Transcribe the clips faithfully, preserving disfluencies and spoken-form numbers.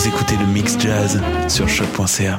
Vous écoutez le Mix Jazz sur choc point c a.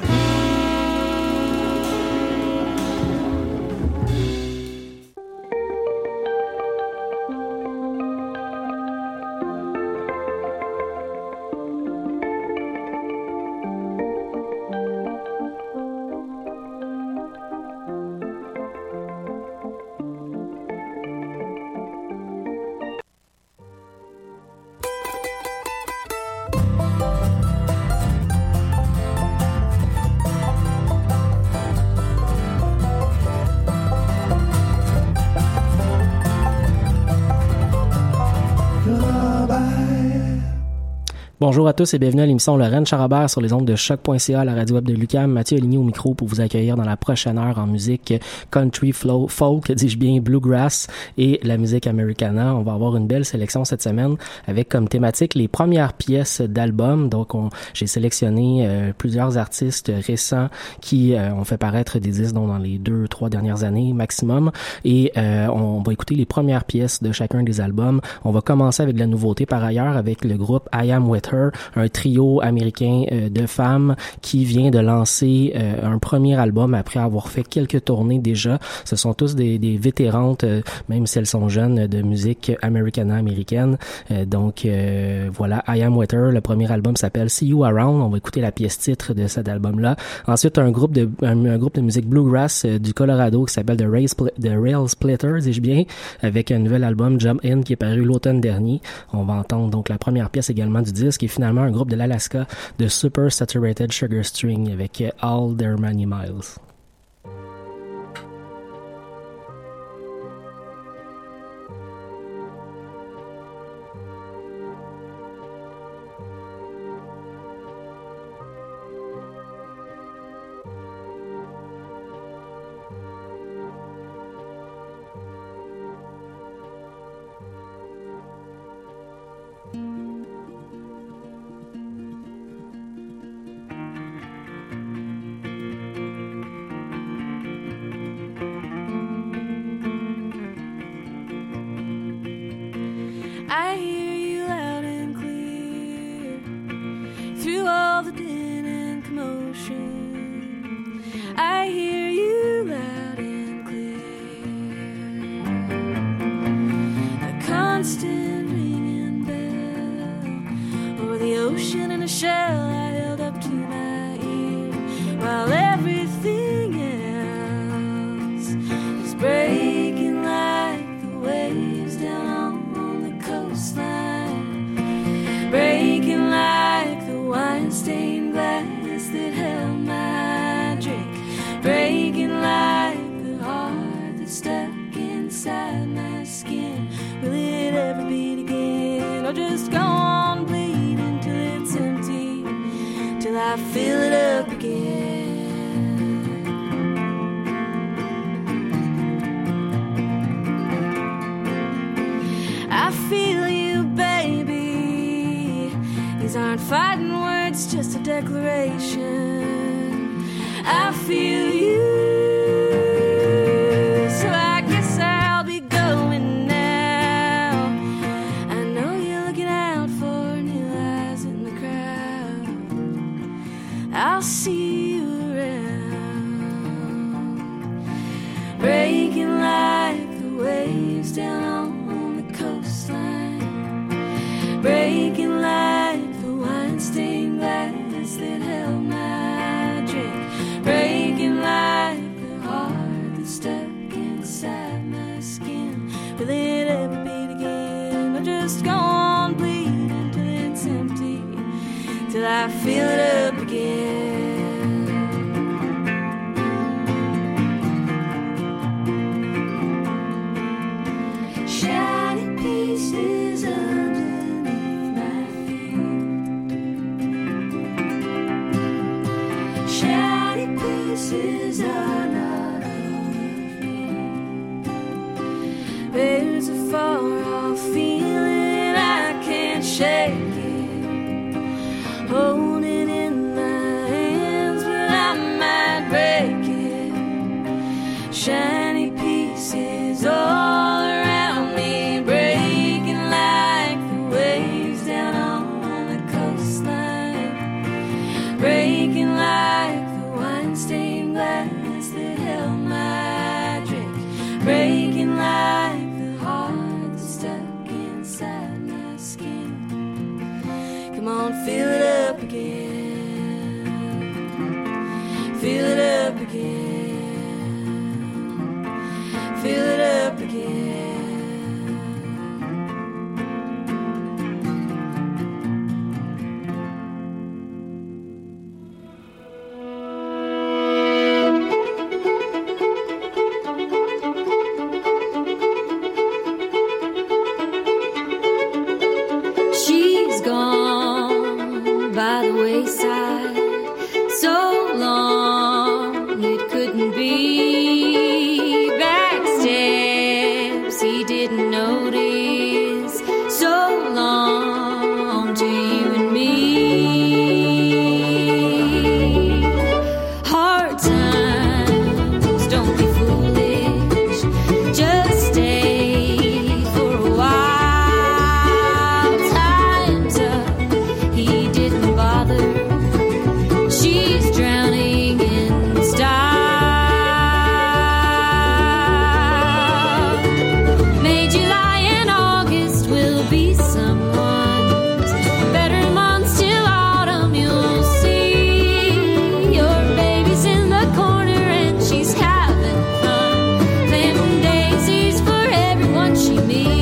Bonjour à tous et bienvenue à l'émission Laurent Charabert sur les ondes de choc point c a, la radio web de Lucam. Mathieu Aligny au micro pour vous accueillir dans la prochaine heure en musique country, flow, folk, dis-je bien, bluegrass et la musique americana. On va avoir une belle sélection cette semaine avec comme thématique les premières pièces d'albums. Donc, on, j'ai sélectionné euh, plusieurs artistes récents qui euh, ont fait paraître des disques dans les deux, trois dernières années maximum. Et euh, on va écouter les premières pièces de chacun des albums. On va commencer avec de la nouveauté par ailleurs avec le groupe I Am With Her, un trio américain euh, de femmes qui vient de lancer euh, un premier album après avoir fait quelques tournées déjà. Ce sont tous des, des vétérantes, euh, même si elles sont jeunes, de musique americana-américaine. Euh, donc euh, voilà, I Am With Her, le premier album s'appelle See You Around. On va écouter la pièce titre de cet album-là. Ensuite, un groupe de un, un groupe de musique bluegrass euh, du Colorado qui s'appelle The Railsplitters, dis-je bien, avec un nouvel album Jump In qui est paru l'automne dernier. On va entendre donc la première pièce également du disque. Et finalement un groupe de l'Alaska de Super Saturated Sugar String avec All Their Money Miles. Feeling I can't shake it, holding in Come on, fill it up again. Fill it up again. Fill it up again. She's gone by the wayside, so long it couldn't be. Back steps he didn't notice, so long to you and me. Hard times, don't be foolish, just stay for a while. Time's up, he didn't. She's drowning in style. May, July, and August will be someone's. Better months till autumn, you'll see. Your baby's in the corner and she's having fun, planting daisies for everyone she meets.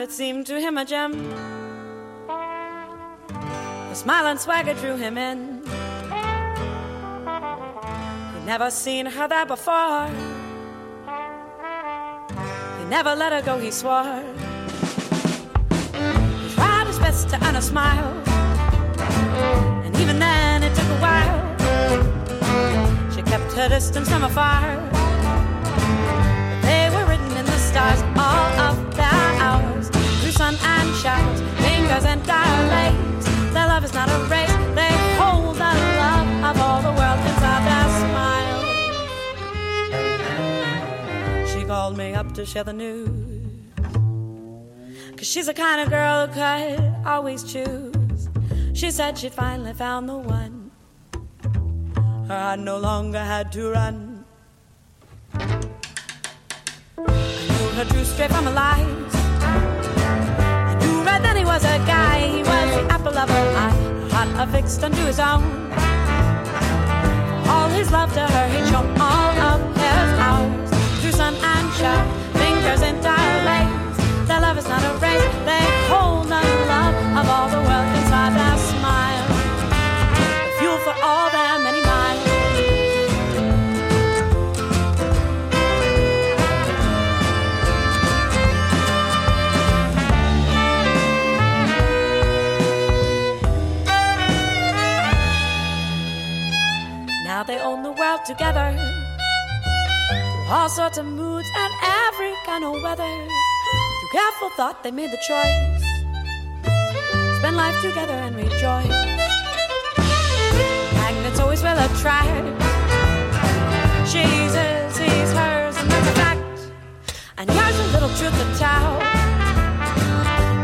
It seemed to him a gem. The smile and swagger drew him in. He'd never seen her there before. He never let her go, he swore. He tried his best to earn a smile, and even then it took a while. She kept her distance from afar, but they were written in the stars, all of their hours. Sun and showers, fingers and dilates. Their love is not a race. They hold the love of all the world inside their smile. She called me up to share the news, 'cause she's the kind of girl who could always choose. She said she'd finally found the one. Her heart no longer had to run. I knew her drew straight from a lie. Then he was a guy, he was the apple of her eye. fixed unto his own. For all his love to her, he choked all of his hours. Through sun and shower, fingers in dire lanes. Their love is not a race, they hold the love of all the world inside their smile. The fuel for all their many miles. Now they own the world together, through all sorts of moods and every kind of weather. Through careful thought they made the choice, spend life together and rejoice. Magnets always will attract, she's his, he's hers, and that's a fact. And here's a little truth to tell,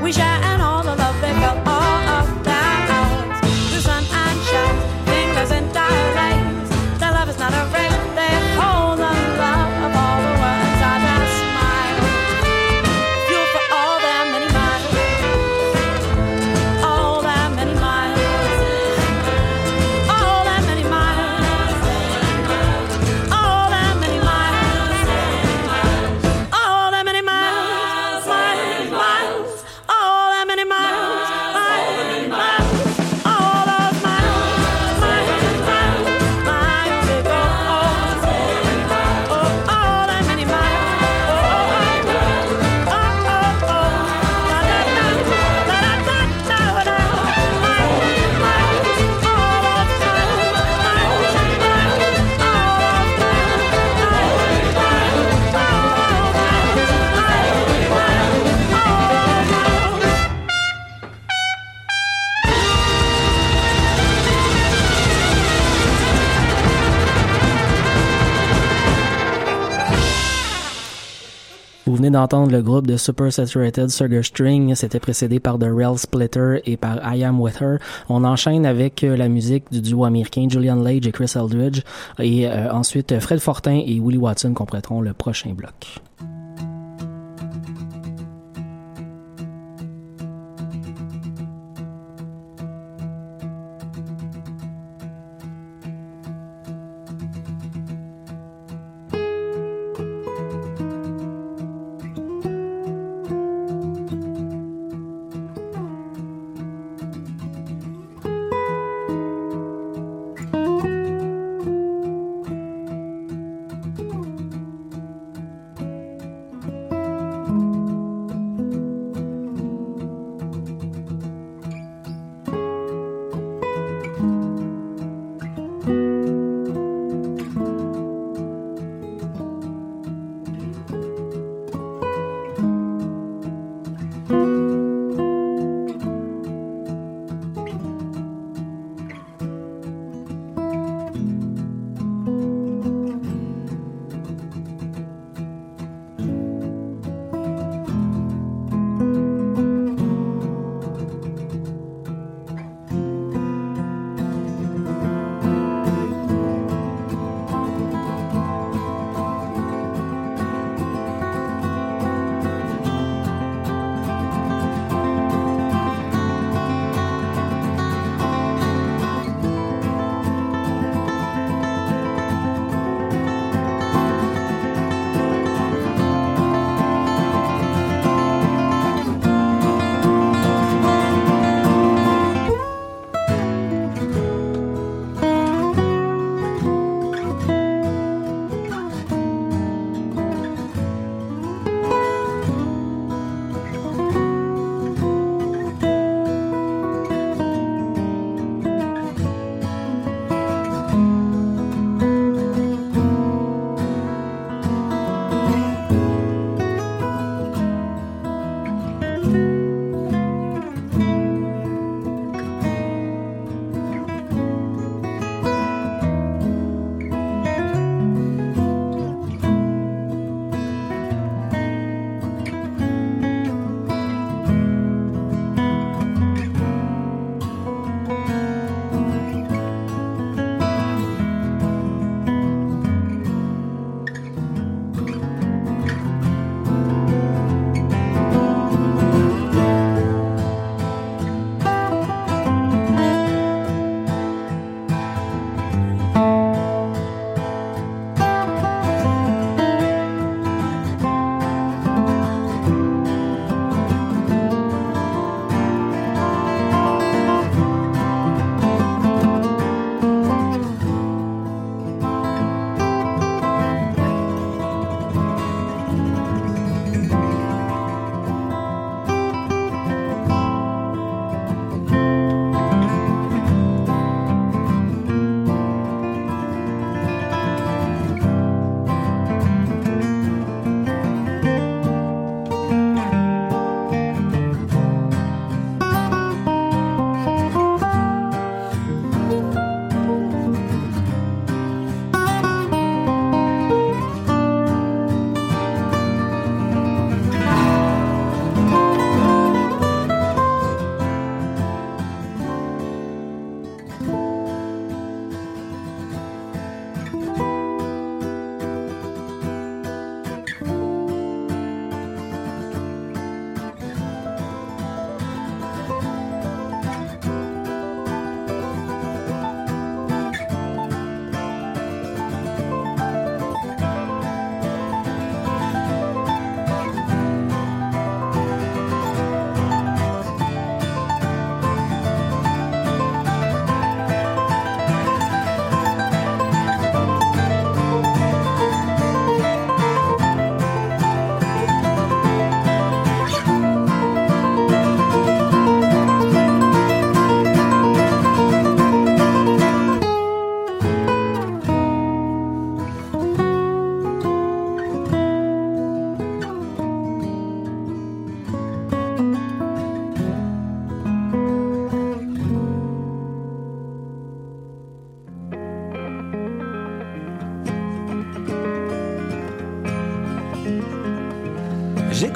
we share in all the love they felt all of their lives. Through sun and shine, fingers in dire light. It's not a race, they hold the love of all the world inside their smile. Fuel for all their many miles, all their many miles, all their many miles, all their many miles, all their many miles, miles, all their many miles, miles, miles, all those miles, miles, miles. Vous venez d'entendre le groupe de Super Saturated Sugar String, c'était précédé par The Railsplitters et par I Am With Her. On enchaîne avec la musique du duo américain Julian Lage et Chris Eldridge, et euh, ensuite Fred Fortin et Willie Watson compléteront le prochain bloc.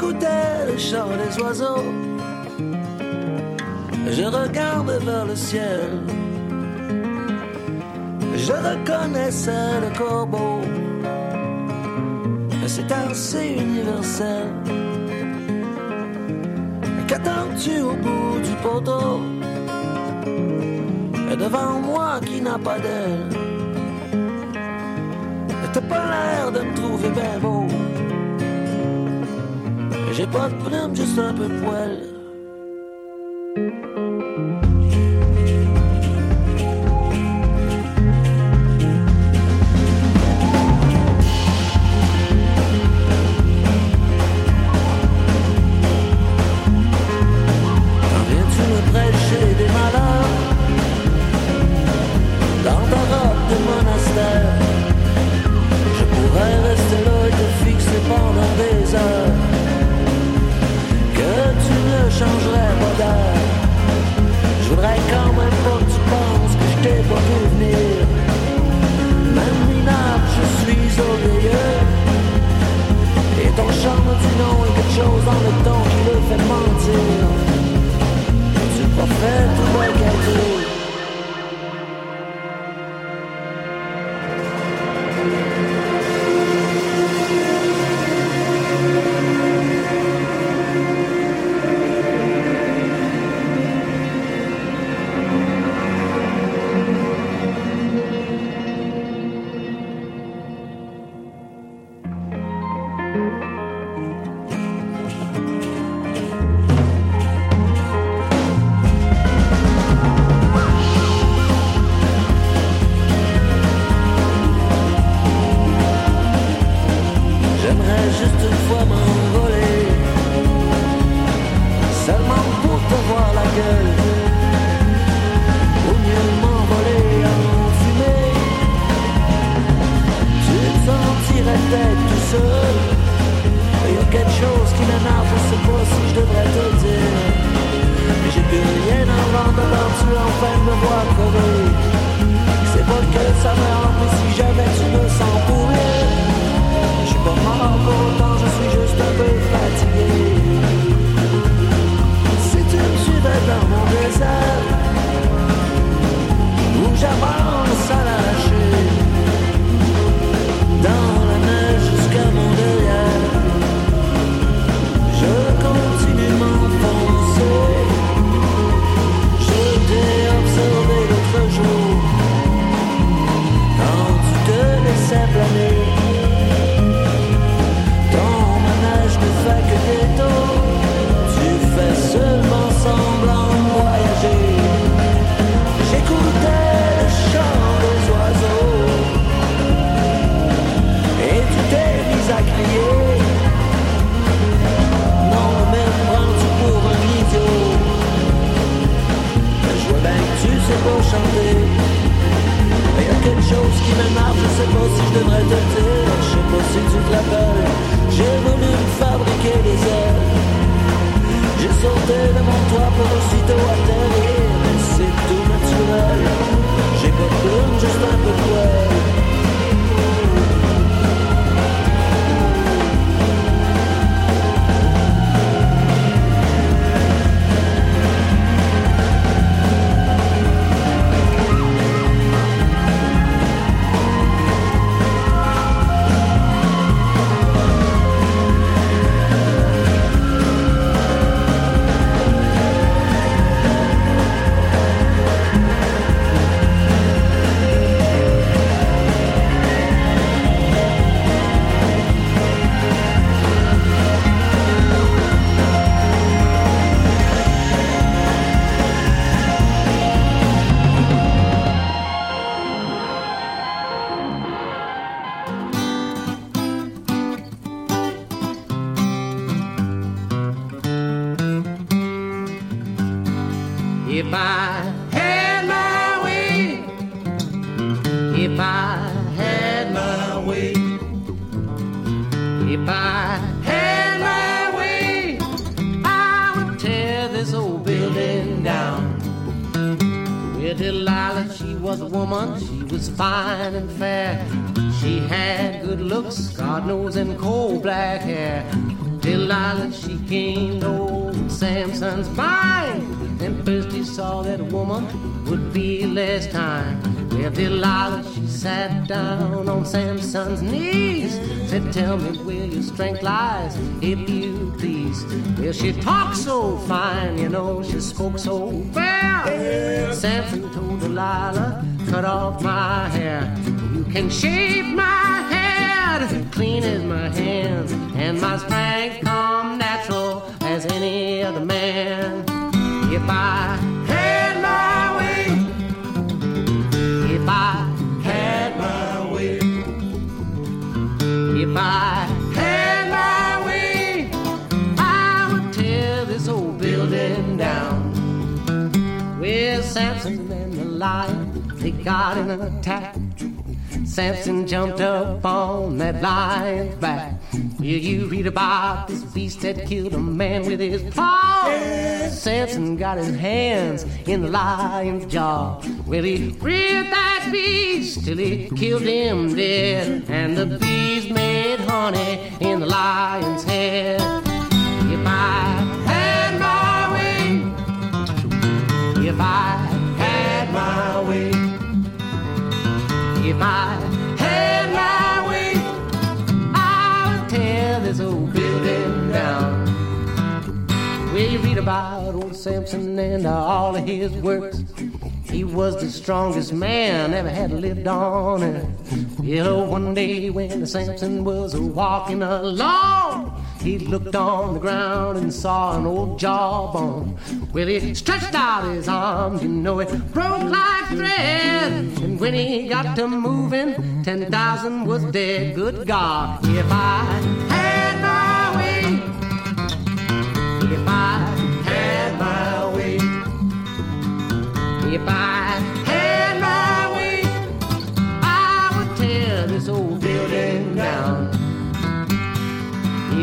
j'écoutais le chant des oiseaux. Je regarde vers le ciel. Je reconnaissais le corbeau. C'est assez universel. Qu'attends-tu au bout du poteau? Et devant moi qui n'a pas d'aile. T'as pas l'air de me trouver bien beau. J'ai pas de plume, juste un peu de poil. Delilah, she came to old Samson's mind, and Thursday saw that woman would be last time. Well, Delilah, she sat down on Samson's knees, said, tell me where your strength lies, if you please. Well, she talked so fine, you know, she spoke so fair. Samson told Delilah, cut off my hair. You can shave my hair, clean as my hands, and my strength come natural as any other man. If I had my way, if I had my way, if I had my way, I would tear this old building down. Well, Samson and the lion, they got in an attack. Samson jumped up on that lion's back. Will you read about this beast that killed a man with his paw? Samson got his hands in the lion's jaw. Well, he reared that beast till he killed him dead, and the bees made honey in the lion's head. If I had my way, if I had my way, if I had my way, I would tear this old building down. Well, you read about old Samson and all of his works. He was the strongest man ever had lived on earth. You know, one day when Samson was walking along, he looked on the ground and saw an old jawbone. Well, he stretched out his arms, you know, it broke like thread. And when he got to moving, ten thousand was dead. Good God, if I had my way, if I had my way, if I had my way, I would tear this old building down.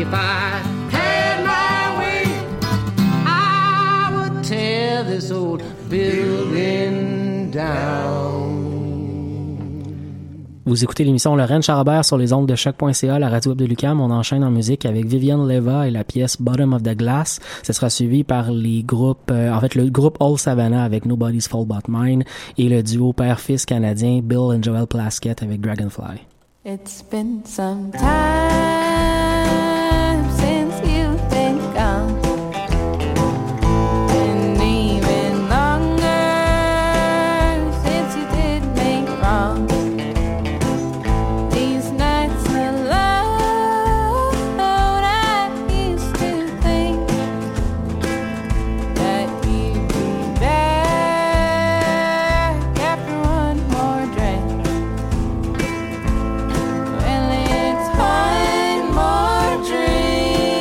If I had my way, I would tear this old building down. Vous écoutez l'émission Laurent Charabert sur les ondes de choc point c a, la radio web de l'U Q A M. On enchaîne en musique avec Viviane Leva et la pièce Bottom of the Glass. Ce sera suivi par les groupes, euh, en fait, le groupe Old Savannah avec Nobody's Fault But Mine et le duo père-fils canadien Bill and Joel Plaskett avec Dragonfly. It's been some time since you've been gone, and even longer since you did me wrong. These nights alone, I used to think that you'd be back after one more drink. Well, it's one more dream.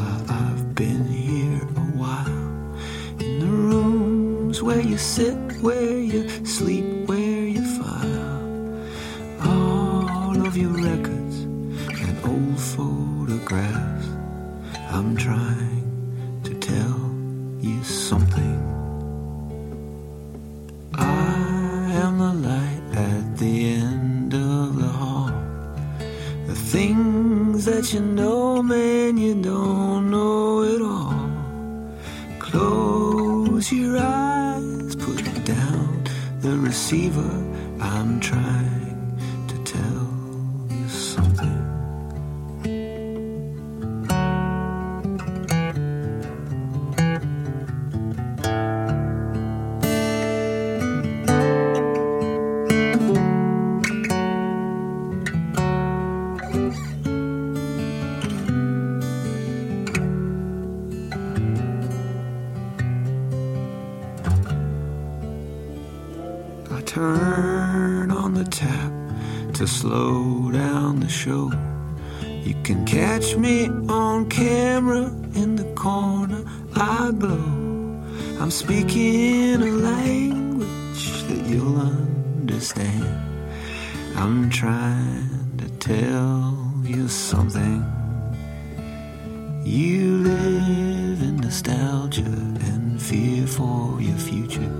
why I've been here a while. In the rooms where you sit, where you sleep, where you file. All of your records and old photographs. I'm trying to tell you something. I am the light at the end of the hall. The things that you know, man, you don't know it all. Close your eyes, put down the receiver. I'm trying to tell you something. Turn on the tap to slow down the show. You can catch me on camera in the corner I glow. I'm speaking a language that you'll understand. I'm trying to tell you something. You live in nostalgia and fear for your future.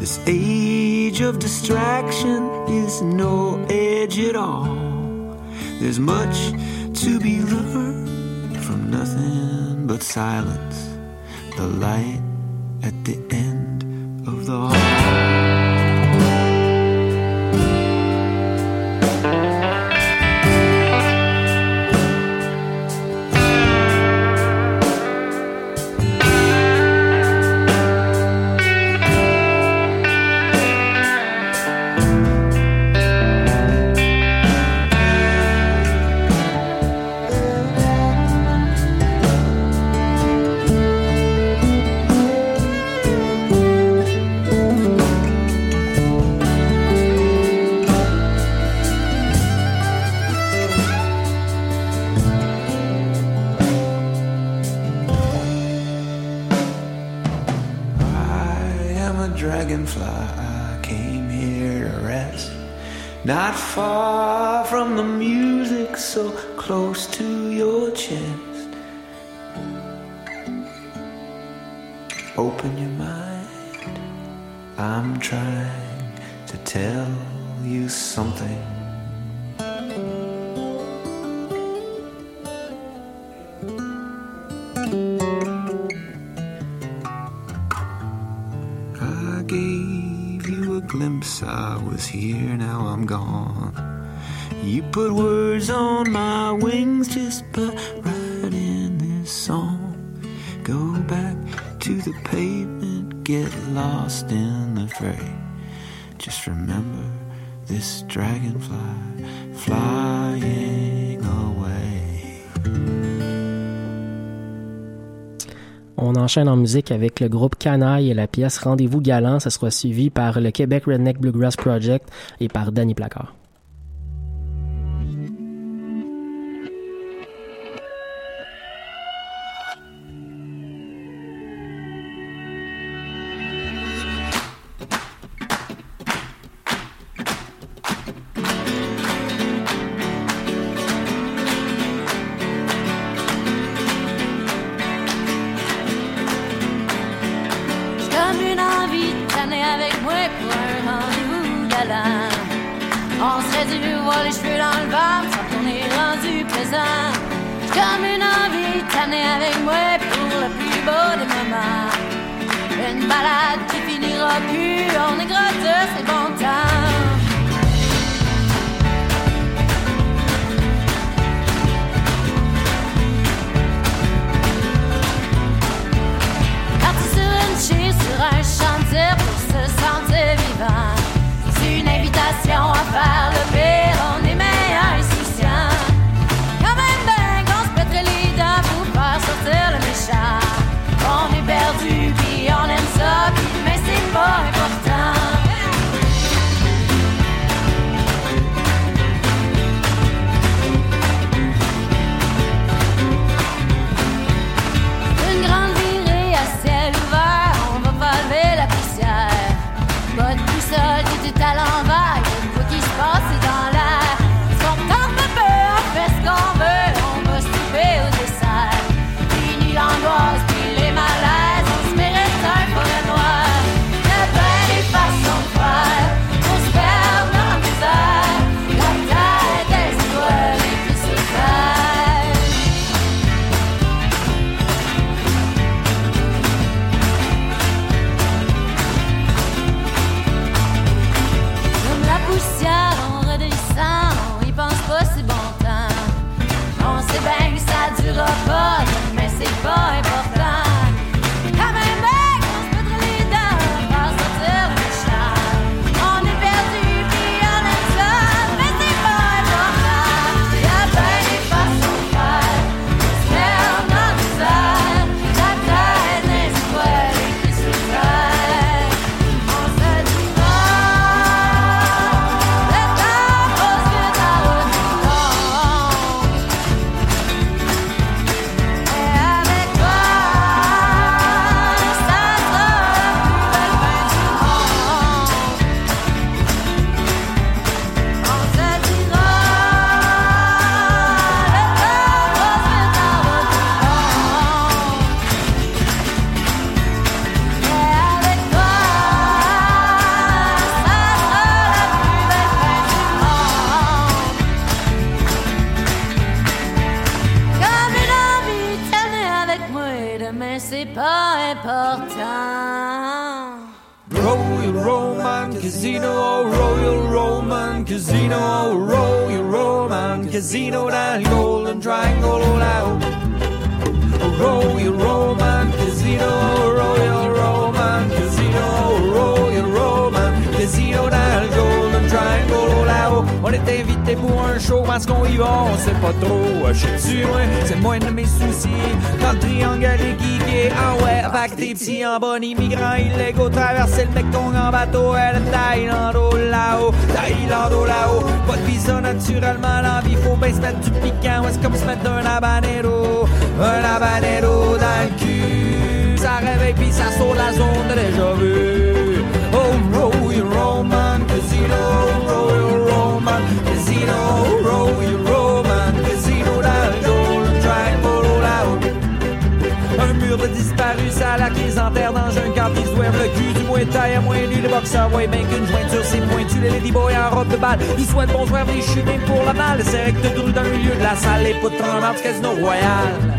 This age of distraction is no edge at all. There's much to be learned from nothing but silence. The light at the end of the hall. Dragonfly, I came here to rest. Not far from the music, so close to your chest. Open your mind. I'm trying to tell you something. I was here, now I'm gone. You put words on my wings just by writing this song. Go back to the pavement, get lost in the fray. Just remember this dragonfly flying away. On enchaîne en musique avec le groupe Canaille et la pièce Rendez-vous galant. Ça sera suivi par le Québec Redneck Bluegrass Project et par Danny Placard. Puis on aime ça, puis mais c'est pas important. mais c'est pas important. Roll your Roman casino, oh roll your Roman casino, oh roll your Roman casino down Golden Triangle all out. Oh, roll your Roman casino, oh roll your Roman casino, oh roll your Roman casino down Golden Triangle all out. On est invité pour un show parce qu'on y va, on sait pas trop, je suis loin, c'est moins de mes soucis. Quand le triangle est geeké, ah ouais, avec des petits en bon immigrants illégaux, traverser le Mekong en bateau, elle est Thaïlande au là-haut, Thaïlande au là-haut. Pas de visa naturellement, l'envie, faut bien se mettre du piquant, ouais, c'est comme se mettre un habanero, un habanero dans le cul. Ça réveille pis ça saute la zone déjà vue. Oh, roll your Roman casino, roll your Roman casino, roll your Roman casino down the Golden Triangle all out. Un mur de disparu, ça la crise en terre dans un quart d'histoire. Le cul du moins taille à moins nul, le boxeur voit bien qu'une jointure, c'est pointu. Les ladyboys en robe de balle, ils souhaitent bonjour les chemins pour la balle. C'est recte de rue dans le milieu de la salle, les poutres en marche, casino royal.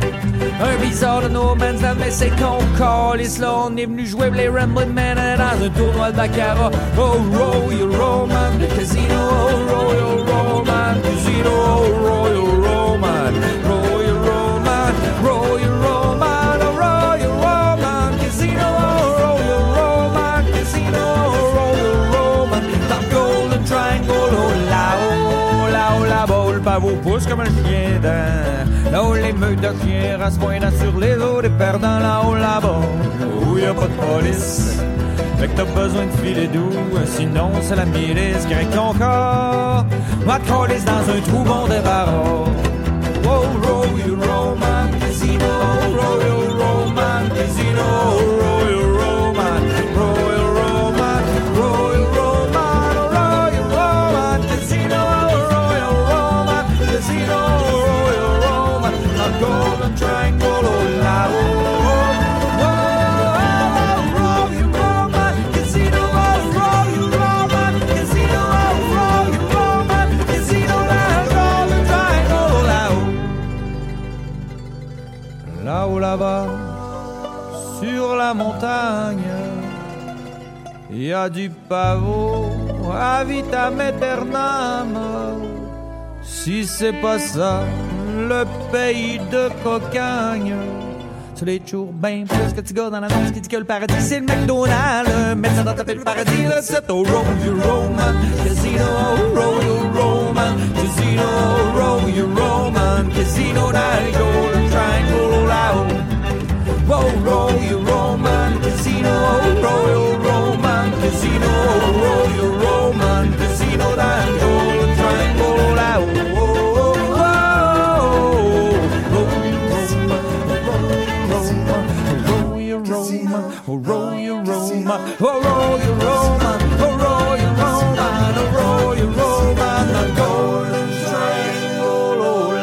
Un bizarre de No Man's Land, mais c'est qu'on calisse là. On est venu jouer les Ramblin' Man dans un tournoi de baccarat. Oh, roll your Roman casino, oh, roll your Roman casino, oh, roll your Roman, roll your Roman, roll your Roman, oh, roll your Roman casino, oh, roll your Roman casino, oh, roll your Roman, dans Golden Triangle, oh, là-haut, là-haut, là-bas, le pavot pousse comme un chien d'un. Là où les meutes de chiens à ce point là sur les eaux des perdants là-haut là-bas, où y'a pas de police, fait que t'as besoin de filer doux, sinon c'est la milice qui règle ton corps, ma colisse dans un trou bon débarras. Oh, roll your Roman casino, roll your Roman casino, roll your Roman, roll your Roman, roll your Roman, roll your Roman casino, roll your Roman casino, roll your Roman, a Golden Triangle, oh la oh. Là-haut, là-bas, sur la montagne, il y a du pavot à vitam aeternam. Si c'est pas ça, le pays de cocagne, c'est les jours bien plus que tu gars dans la l'annonce qui dit que le paradis, c'est le McDonald's. Mets ça dans ta tête, le paradis, le sept. Oh, roll your Roman casino, roll your Roman casino, roll your Roman casino, down the Golden Triangle, all out. Oh, roll your Roman casino, roll your Roman casino, roll your Roman casino, down the Golden Triangle, all out. Oh, roll your Roman, oh, roll your Roman, oh, roll your Roman, oh, roll your Roman, the Golden Triangle, oh, la,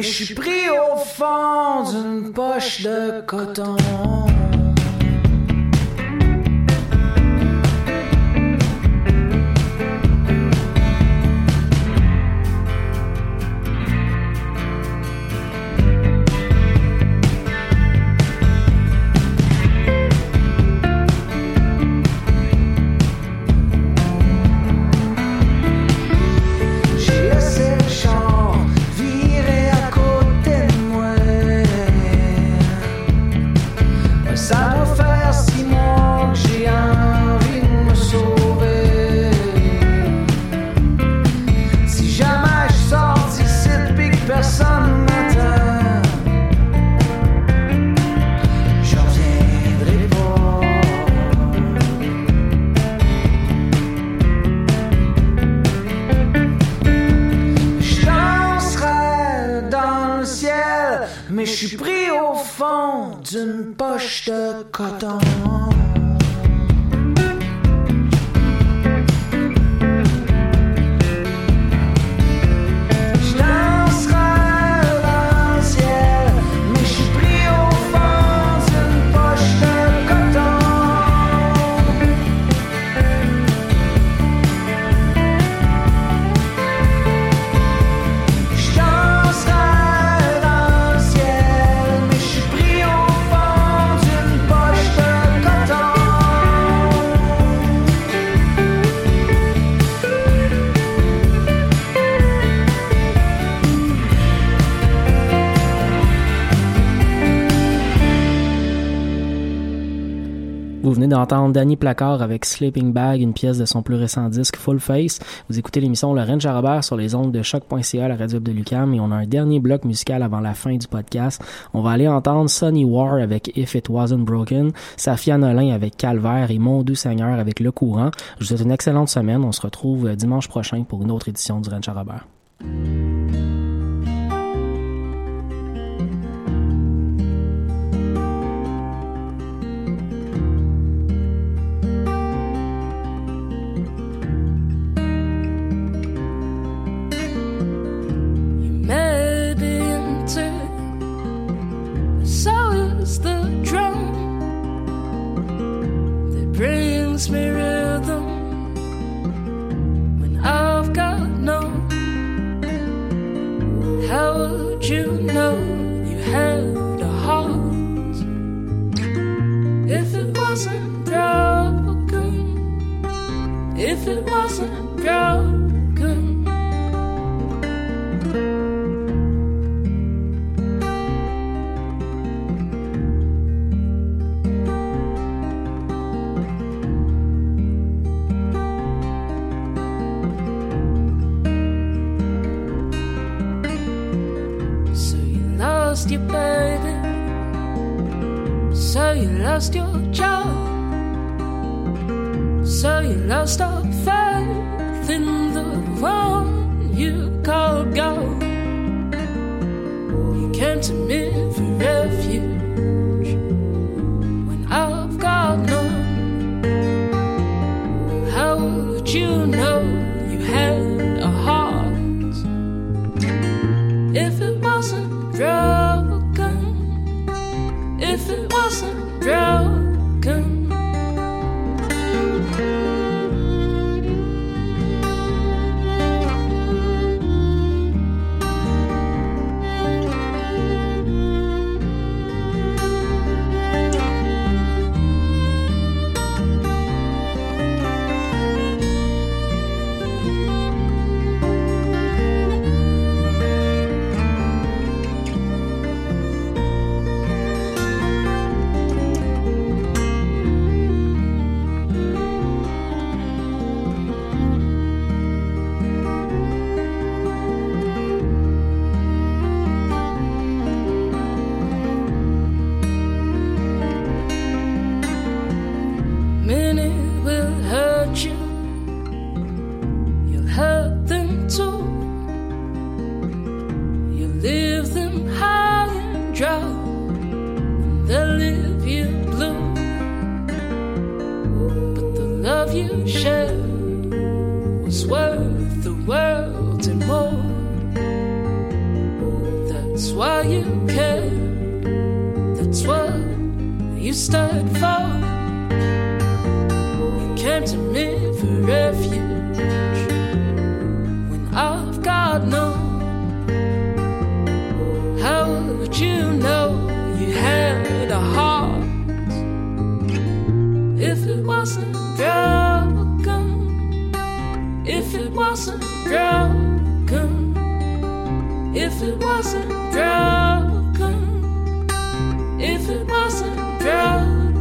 je suis pris au fond d'une poche de coton. Ça doit faire six mois que j'ai envie de me sauver. Si jamais je sors d'ici pis que personne m'attend, je reviendrai pas. Je danserai dans le ciel, mais je suis pris au fond d'une poche de coton. Vous venez d'entendre Danny Placard avec Sleeping Bag, une pièce de son plus récent disque Full Face. Vous écoutez l'émission Laurent Charabert sur les ondes de choc point c a, la radio de Lucam, et on a un dernier bloc musical avant la fin du podcast. On va aller entendre Sonny War avec If It Wasn't Broken, Safia Nolin avec Calvert et Mon Dieu Seigneur avec Le Courant. Je vous souhaite une excellente semaine. On se retrouve dimanche prochain pour une autre édition du Laurent Charabert. Me rhythm when I've got none. How would you know you had a heart if it wasn't broken? If it wasn't broken, you baby, so you lost your job, so you lost all faith in the one you call God. You came to me for refuge when I've got none. How would you know you had a heart if it wasn't broken? If it wasn't broken. If it wasn't broken, if it wasn't broken.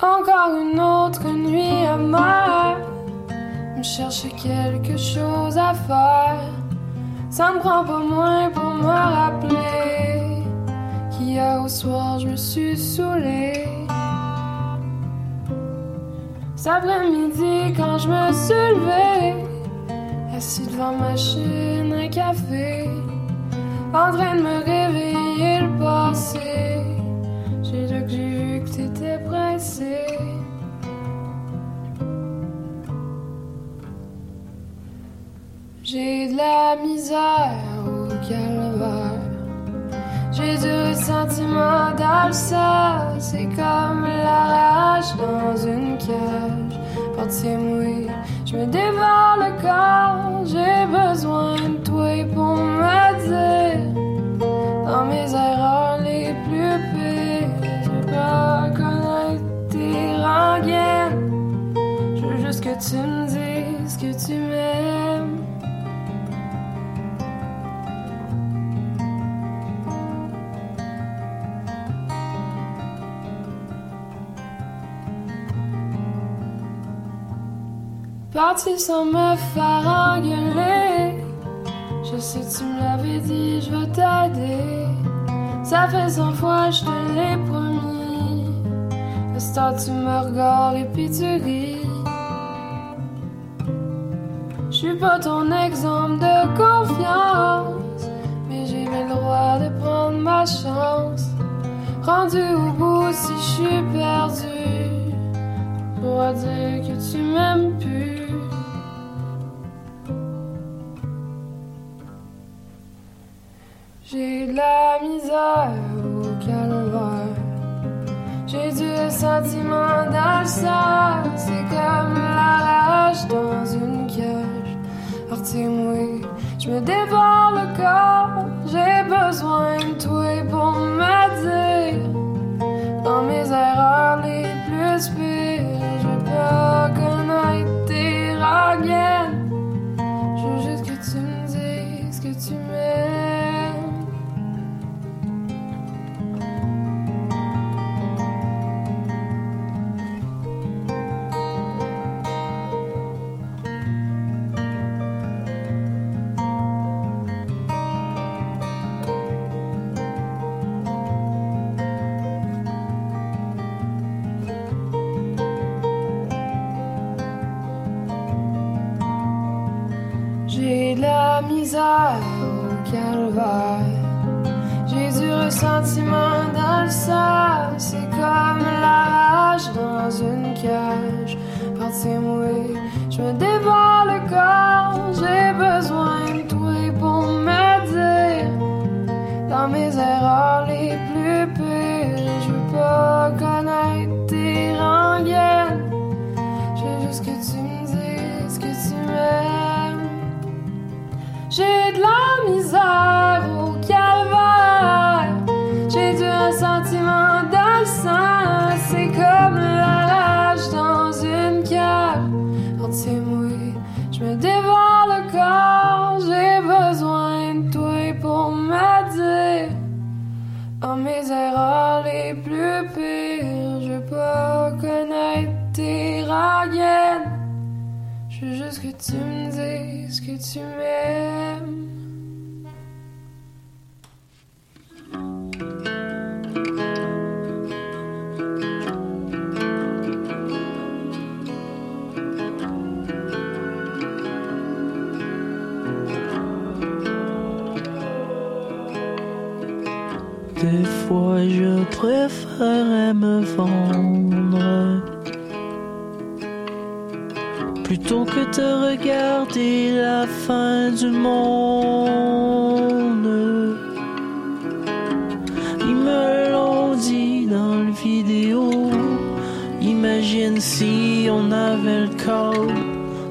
Encore une autre nuit amère, me chercher quelque chose à faire. Ça me prend pas moins pour me rappeler qu'hier au soir je me suis saoulée. Cet après-midi quand je me suis levée, assis devant ma machine à café, en train de me réveiller le passé, j'ai là que j'ai vu que t'étais pressée. J'ai de la misère au calvaire, j'ai du sentiment d'Alsace, c'est comme la rage dans une cage. Portez-moi, je me dévore le corps, j'ai besoin de toi pour me dire dans mes erreurs les plus pires. Je veux pas reconnaître tes rengaines, je veux juste que tu me dises que tu m'aimes. Parti sans me faire engueuler, je sais que tu me l'avais dit, je veux t'aider. Ça fait cent fois je te l'ai promis, le soir tu me regardes et puis tu ris. Je suis pas ton exemple de confiance, mais j'ai le droit de prendre ma chance. Rendu au bout si je suis perdue, je pourrais dire que tu m'aimes plus. J'ai de la misère au calvaire, j'ai du sentiment d'Alsace, c'est comme la rage dans une cage. Arrêtez-moi, je me dévore le corps, j'ai besoin de toi pour m'aider dans mes erreurs les plus pires. Je veux pas connaître tes rengaines, je veux juste que tu me dises que tu m'aimes. Au calvaire, j'ai du ressentiment d'Alsace, c'est comme la rage dans une cage. Partez-moi, je me dévore le corps, j'ai besoin de toi pour m'aider dans mes erreurs les plus pires. Je veux pas connaître tes rengaines, je veux juste que tu me dises que tu m'aimes. J'ai de la misère au calvaire, j'ai du ressentiment d'Alsace, c'est comme la rage dans une cage. Rentez-moi, je me dévore le corps, j'ai besoin de toi pour m'aider dans mes erreurs les plus pires. Je veux pas connaître tes rengaines, je veux juste que tu me dises que tu m'aimes. Des fois je préférais me vendre plutôt que de regarder la fin du monde. Ils me l'ont dit dans le vidéo. Imagine si on avait le corps,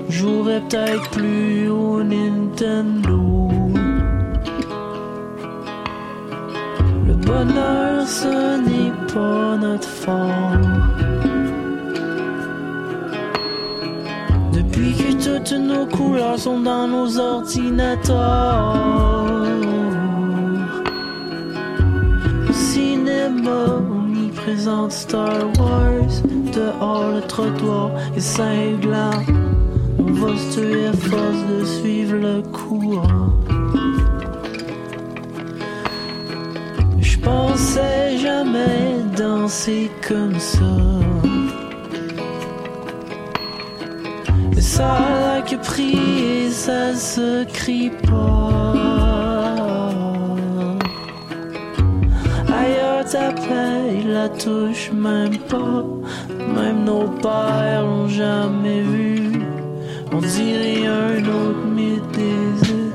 j'aurais peut-être plus au Nintendo. Le bonheur, ce n'est pas notre forme. Depuis que toutes nos couleurs sont dans nos ordinateurs, au cinéma on y présente Star Wars. Dehors le trottoir est cinglant. On va se tuer à force de suivre le courant. Je pensais jamais danser comme ça. Ça là que prier, ça se crie pas. Ailleurs t'appelles, la touche même pas. Même nos pères l'ont jamais vu. On dirait un autre mythe des états.